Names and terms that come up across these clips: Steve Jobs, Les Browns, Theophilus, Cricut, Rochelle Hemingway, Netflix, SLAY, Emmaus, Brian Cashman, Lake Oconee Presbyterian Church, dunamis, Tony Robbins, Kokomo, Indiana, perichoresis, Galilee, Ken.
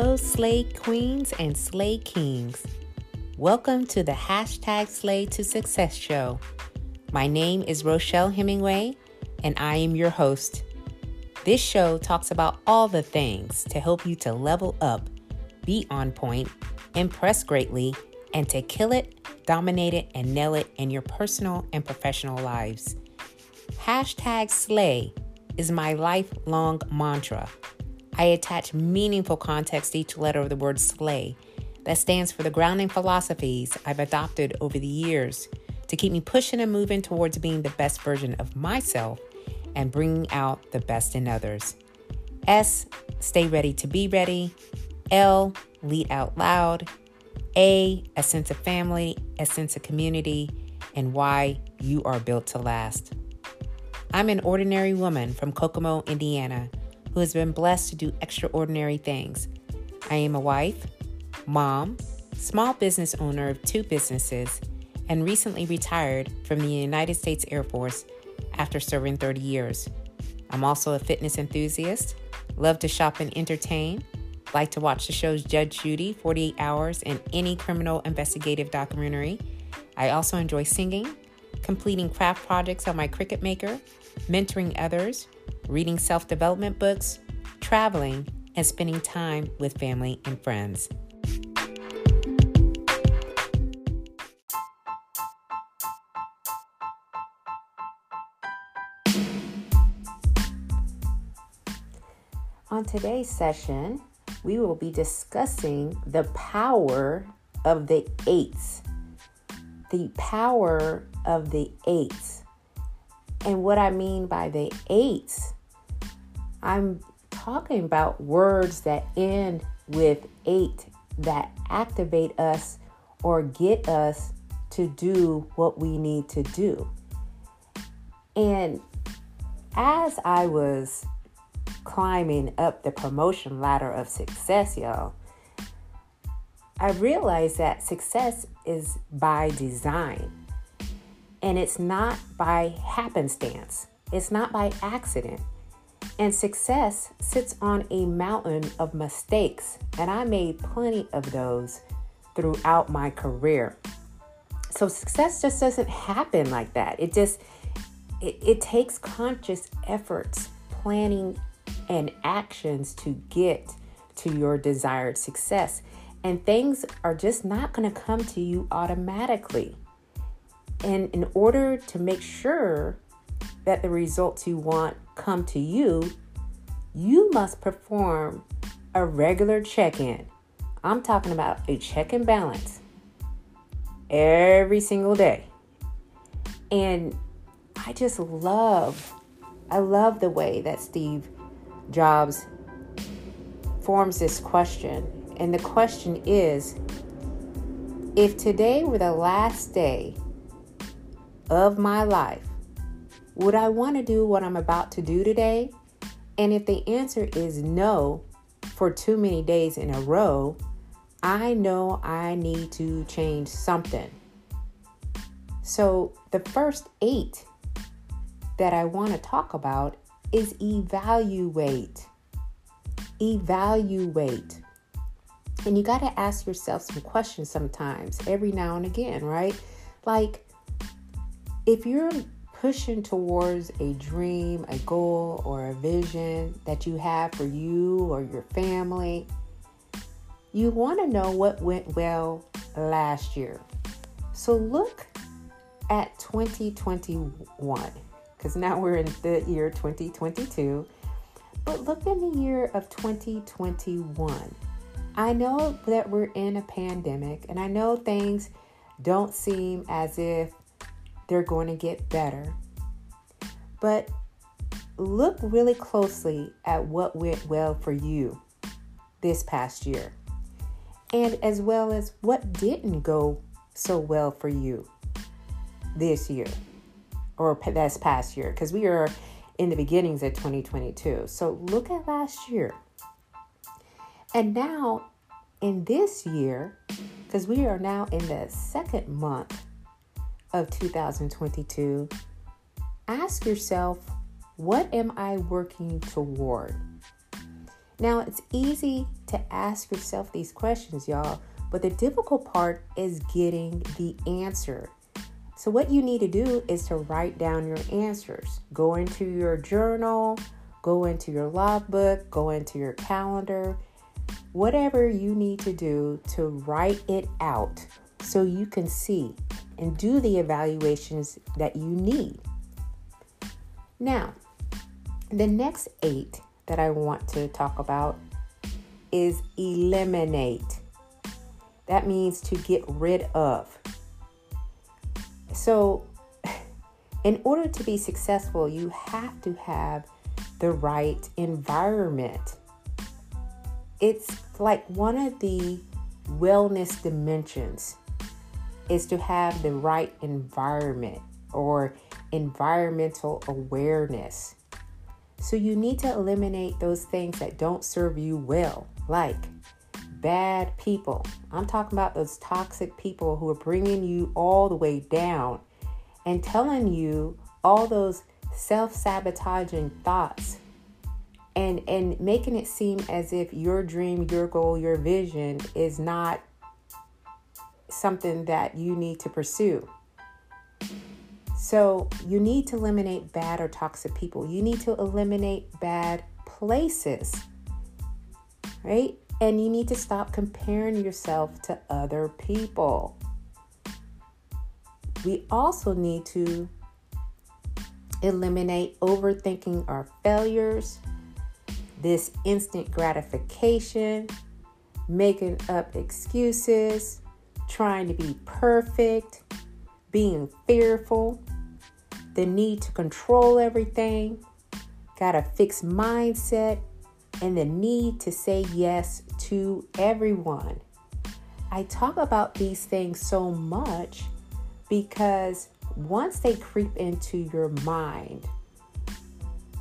Hello, Slay Queens and Slay Kings. Welcome to the #SlayToSuccess show. My name is Rochelle Hemingway, and I am your host. This show talks about all the things to help you to level up, be on point, impress greatly, and to kill it, dominate it, and nail it in your personal and professional lives. #Slay is my lifelong mantra. I attach meaningful context to each letter of the word slay. That stands for the grounding philosophies I've adopted over the years to keep me pushing and moving towards being the best version of myself and bringing out the best in others. S, stay ready to be ready. L, lead out loud. A sense of family, a sense of community, and Y, you are built to last. I'm an ordinary woman from Kokomo, Indiana, who has been blessed to do extraordinary things. I am a wife, mom, small business owner of 2 businesses, and recently retired from the United States Air Force after serving 30 years. I'm also a fitness enthusiast, love to shop and entertain, like to watch the shows Judge Judy, 48 Hours, and any criminal investigative documentary. I also enjoy singing, completing craft projects on my Cricut maker, mentoring others, reading self-development books, traveling, and spending time with family and friends. On today's session, we will be discussing the power of the 8s. The power of the 8s. And what I mean by the 8s, I'm talking about words that end with 8 that activate us or get us to do what we need to do. And as I was climbing up the promotion ladder of success, y'all, I realized that success is by design. And it's not by happenstance. It's not by accident. And success sits on a mountain of mistakes. And I made plenty of those throughout my career. So success just doesn't happen like that. It takes conscious efforts, planning, and actions to get to your desired success. And things are just not going to come to you automatically. And in order to make sure that the results you want come to you, you must perform a regular check-in. I'm talking about a check and balance every single day. And I love the way that Steve Jobs forms this question. And the question is, if today were the last day of my life, would I want to do what I'm about to do today? And if the answer is no for too many days in a row, I know I need to change something. So the first 8 that I want to talk about is evaluate. Evaluate. And you got to ask yourself some questions sometimes, every now and again, right? Like, if you're pushing towards a dream, a goal, or a vision that you have for you or your family, you want to know what went well last year. So look at 2021, because now we're in the year 2022, but look in the year of 2021. I know that we're in a pandemic, and I know things don't seem as if they're going to get better. But look really closely at what went well for you this past year, and as well as what didn't go so well for you this year or this past year, because we are in the beginnings of 2022. So look at last year. And now in this year, because we are now in the second month of 2022, ask yourself, what am I working toward? Now, it's easy to ask yourself these questions, y'all, but the difficult part is getting the answer. So what you need to do is to write down your answers. Go into your journal, go into your logbook, go into your calendar, whatever you need to do to write it out so you can see and do the evaluations that you need. Now, the next 8 that I want to talk about is eliminate. That means to get rid of. So in order to be successful, you have to have the right environment. It's like one of the wellness dimensions is to have the right environment or environmental awareness. So you need to eliminate those things that don't serve you well, like bad people. I'm talking about those toxic people who are bringing you all the way down and telling you all those self-sabotaging thoughts and making it seem as if your dream, your goal, your vision is not something that you need to pursue. So you need to eliminate bad or toxic people. You need to eliminate bad places, right? And you need to stop comparing yourself to other people. We also need to eliminate overthinking our failures, this instant gratification, making up excuses, trying to be perfect, being fearful, the need to control everything, got a fixed mindset, and the need to say yes to everyone. I talk about these things so much because once they creep into your mind,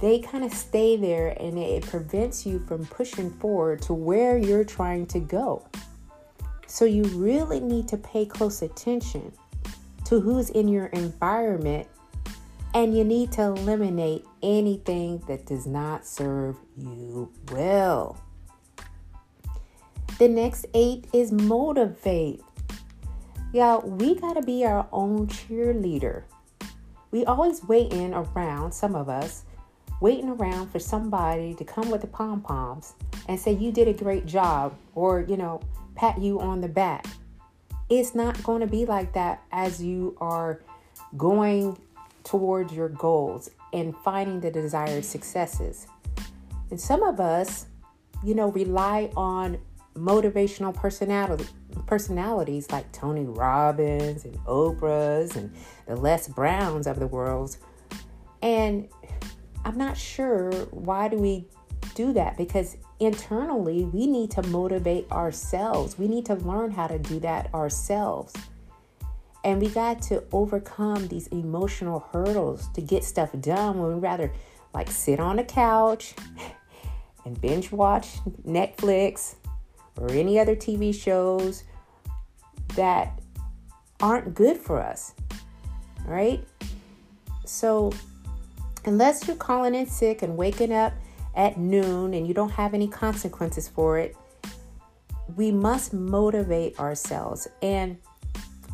they kind of stay there and it prevents you from pushing forward to where you're trying to go. So you really need to pay close attention to who's in your environment, and you need to eliminate anything that does not serve you well. The next 8 is motivate. Y'all, we got to be our own cheerleader. We always waiting around, some of us, waiting around for somebody to come with the pom-poms and say, you did a great job, or, you know, pat you on the back. It's not going to be like that as you are going towards your goals and finding the desired successes. And some of us, you know, rely on motivational personalities like Tony Robbins and Oprah's and the Les Browns of the world. And I'm not sure why do we do that, because internally we need to motivate ourselves. We need to learn how to do that ourselves. And we got to overcome these emotional hurdles to get stuff done when we'd rather like sit on a couch and binge watch Netflix or any other TV shows that aren't good for us, right? So unless you're calling in sick and waking up at noon and you don't have any consequences for it, we must motivate ourselves. And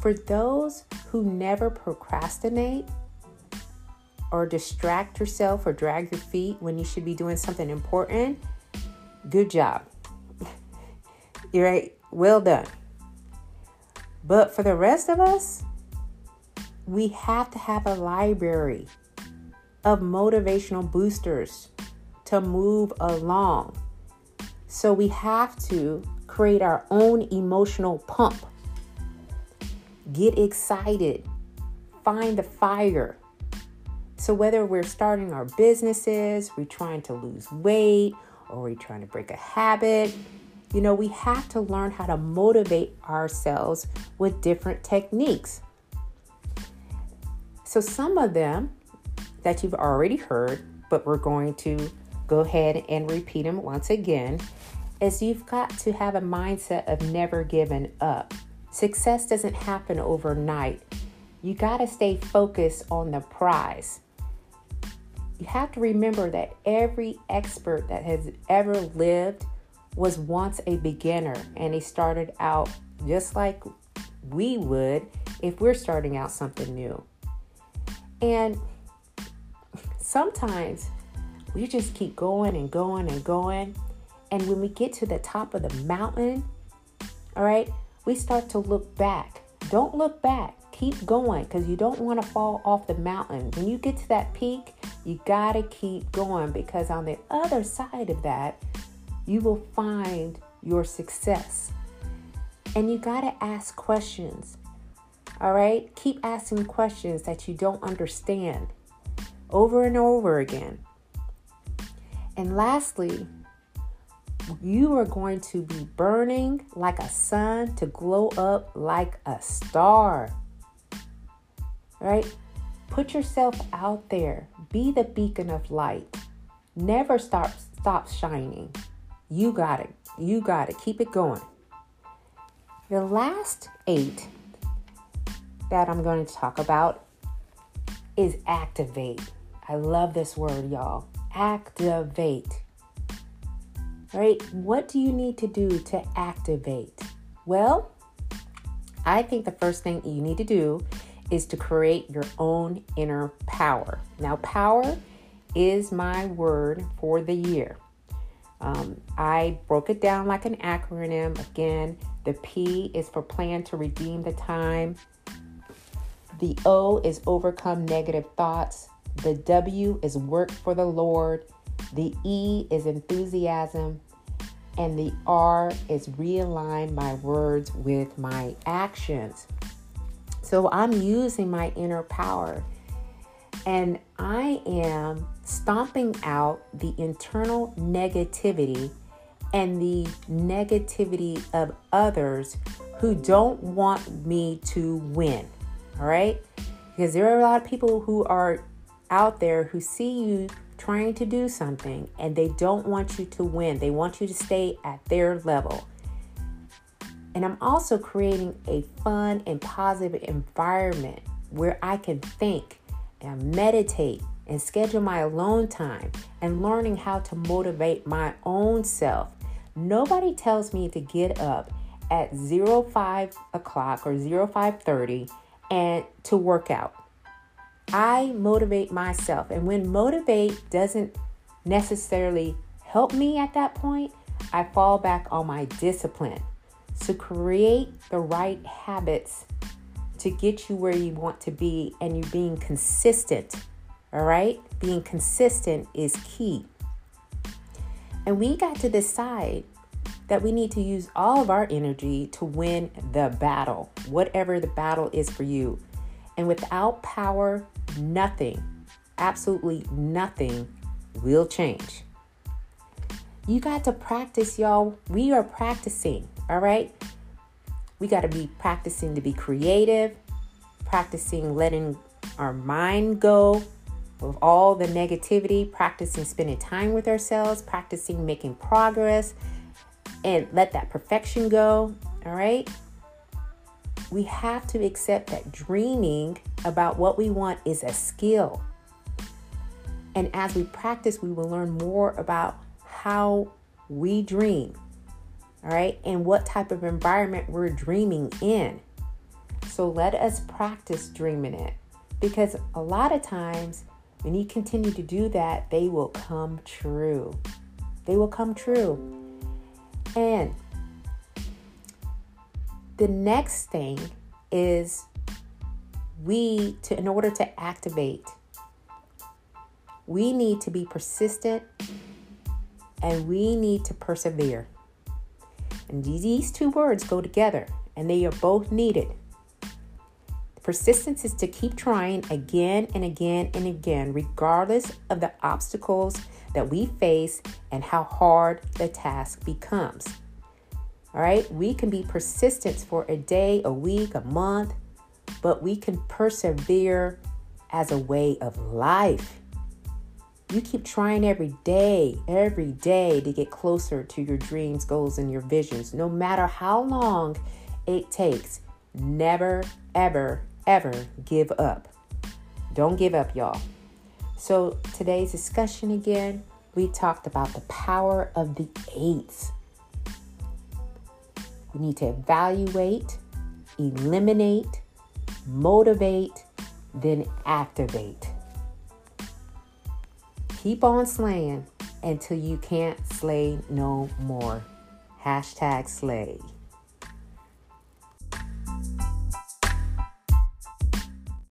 for those who never procrastinate or distract yourself or drag your feet when you should be doing something important, good job. You're right. Well done. But for the rest of us, we have to have a library of motivational boosters to move along. So we have to create our own emotional pump. Get excited, find the fire. So whether we're starting our businesses, we're trying to lose weight, or we're trying to break a habit, you know, we have to learn how to motivate ourselves with different techniques. So some of them that you've already heard, but we're going to go ahead and repeat them once again, is you've got to have a mindset of never giving up. Success doesn't happen overnight. You got to stay focused on the prize. You have to remember that every expert that has ever lived was once a beginner, and they started out just like we would if we're starting out something new. And sometimes we just keep going and going and going. And when we get to the top of the mountain, all right, we start to look back. Don't look back. Keep going, because you don't want to fall off the mountain. When you get to that peak, you got to keep going, because on the other side of that, you will find your success. And you got to ask questions. All right? Keep asking questions that you don't understand over and over again. And lastly, you are going to be burning like a sun to glow up like a star. All right? Put yourself out there. Be the beacon of light. Never stop shining. You got it. Keep it going. The last 8 that I'm going to talk about is activate. I love this word, y'all. Activate. All right, what do you need to do to activate? Well, I think the first thing you need to do is to create your own inner power. Now, power is my word for the year. I broke it down like an acronym. Again, the P is for plan to redeem the time. The O is overcome negative thoughts. The W is work for the Lord. The E is enthusiasm. And the R is realign my words with my actions. So I'm using my inner power, and I am stomping out the internal negativity and the negativity of others who don't want me to win. All right? Because there are a lot of people who are out there who see you trying to do something, and they don't want you to win. They want you to stay at their level. And I'm also creating a fun and positive environment where I can think and meditate and schedule my alone time and learning how to motivate my own self. Nobody tells me to get up at 05 o'clock or 05:30 and to work out. I motivate myself. And when motivate doesn't necessarily help me at that point, I fall back on my discipline. So create the right habits to get you where you want to be, and you being consistent. All right? Being consistent is key. And we got to decide that we need to use all of our energy to win the battle, whatever the battle is for you. And without power, nothing, absolutely nothing will change. You got to practice, y'all. We are practicing, all right? We got to be practicing to be creative, practicing letting our mind go of all the negativity, practicing spending time with ourselves, practicing making progress, and let that perfection go, all right? We have to accept that dreaming about what we want is a skill. And as we practice, we will learn more about how we dream, all right, and what type of environment we're dreaming in. So let us practice dreaming it, because a lot of times when you continue to do that, they will come true. They will come true. And the next thing is in order to activate, we need to be persistent and we need to persevere. And these two words go together, and they are both needed. Persistence is to keep trying again and again and again, regardless of the obstacles that we face and how hard the task becomes. All right, we can be persistent for a day, a week, a month, but we can persevere as a way of life. You keep trying every day to get closer to your dreams, goals, and your visions, no matter how long it takes. Never, ever, ever give up. Don't give up, y'all. So today's discussion again, we talked about the power of the 8s. We need to evaluate, eliminate, motivate, then activate. Keep on slaying until you can't slay no more. #slay.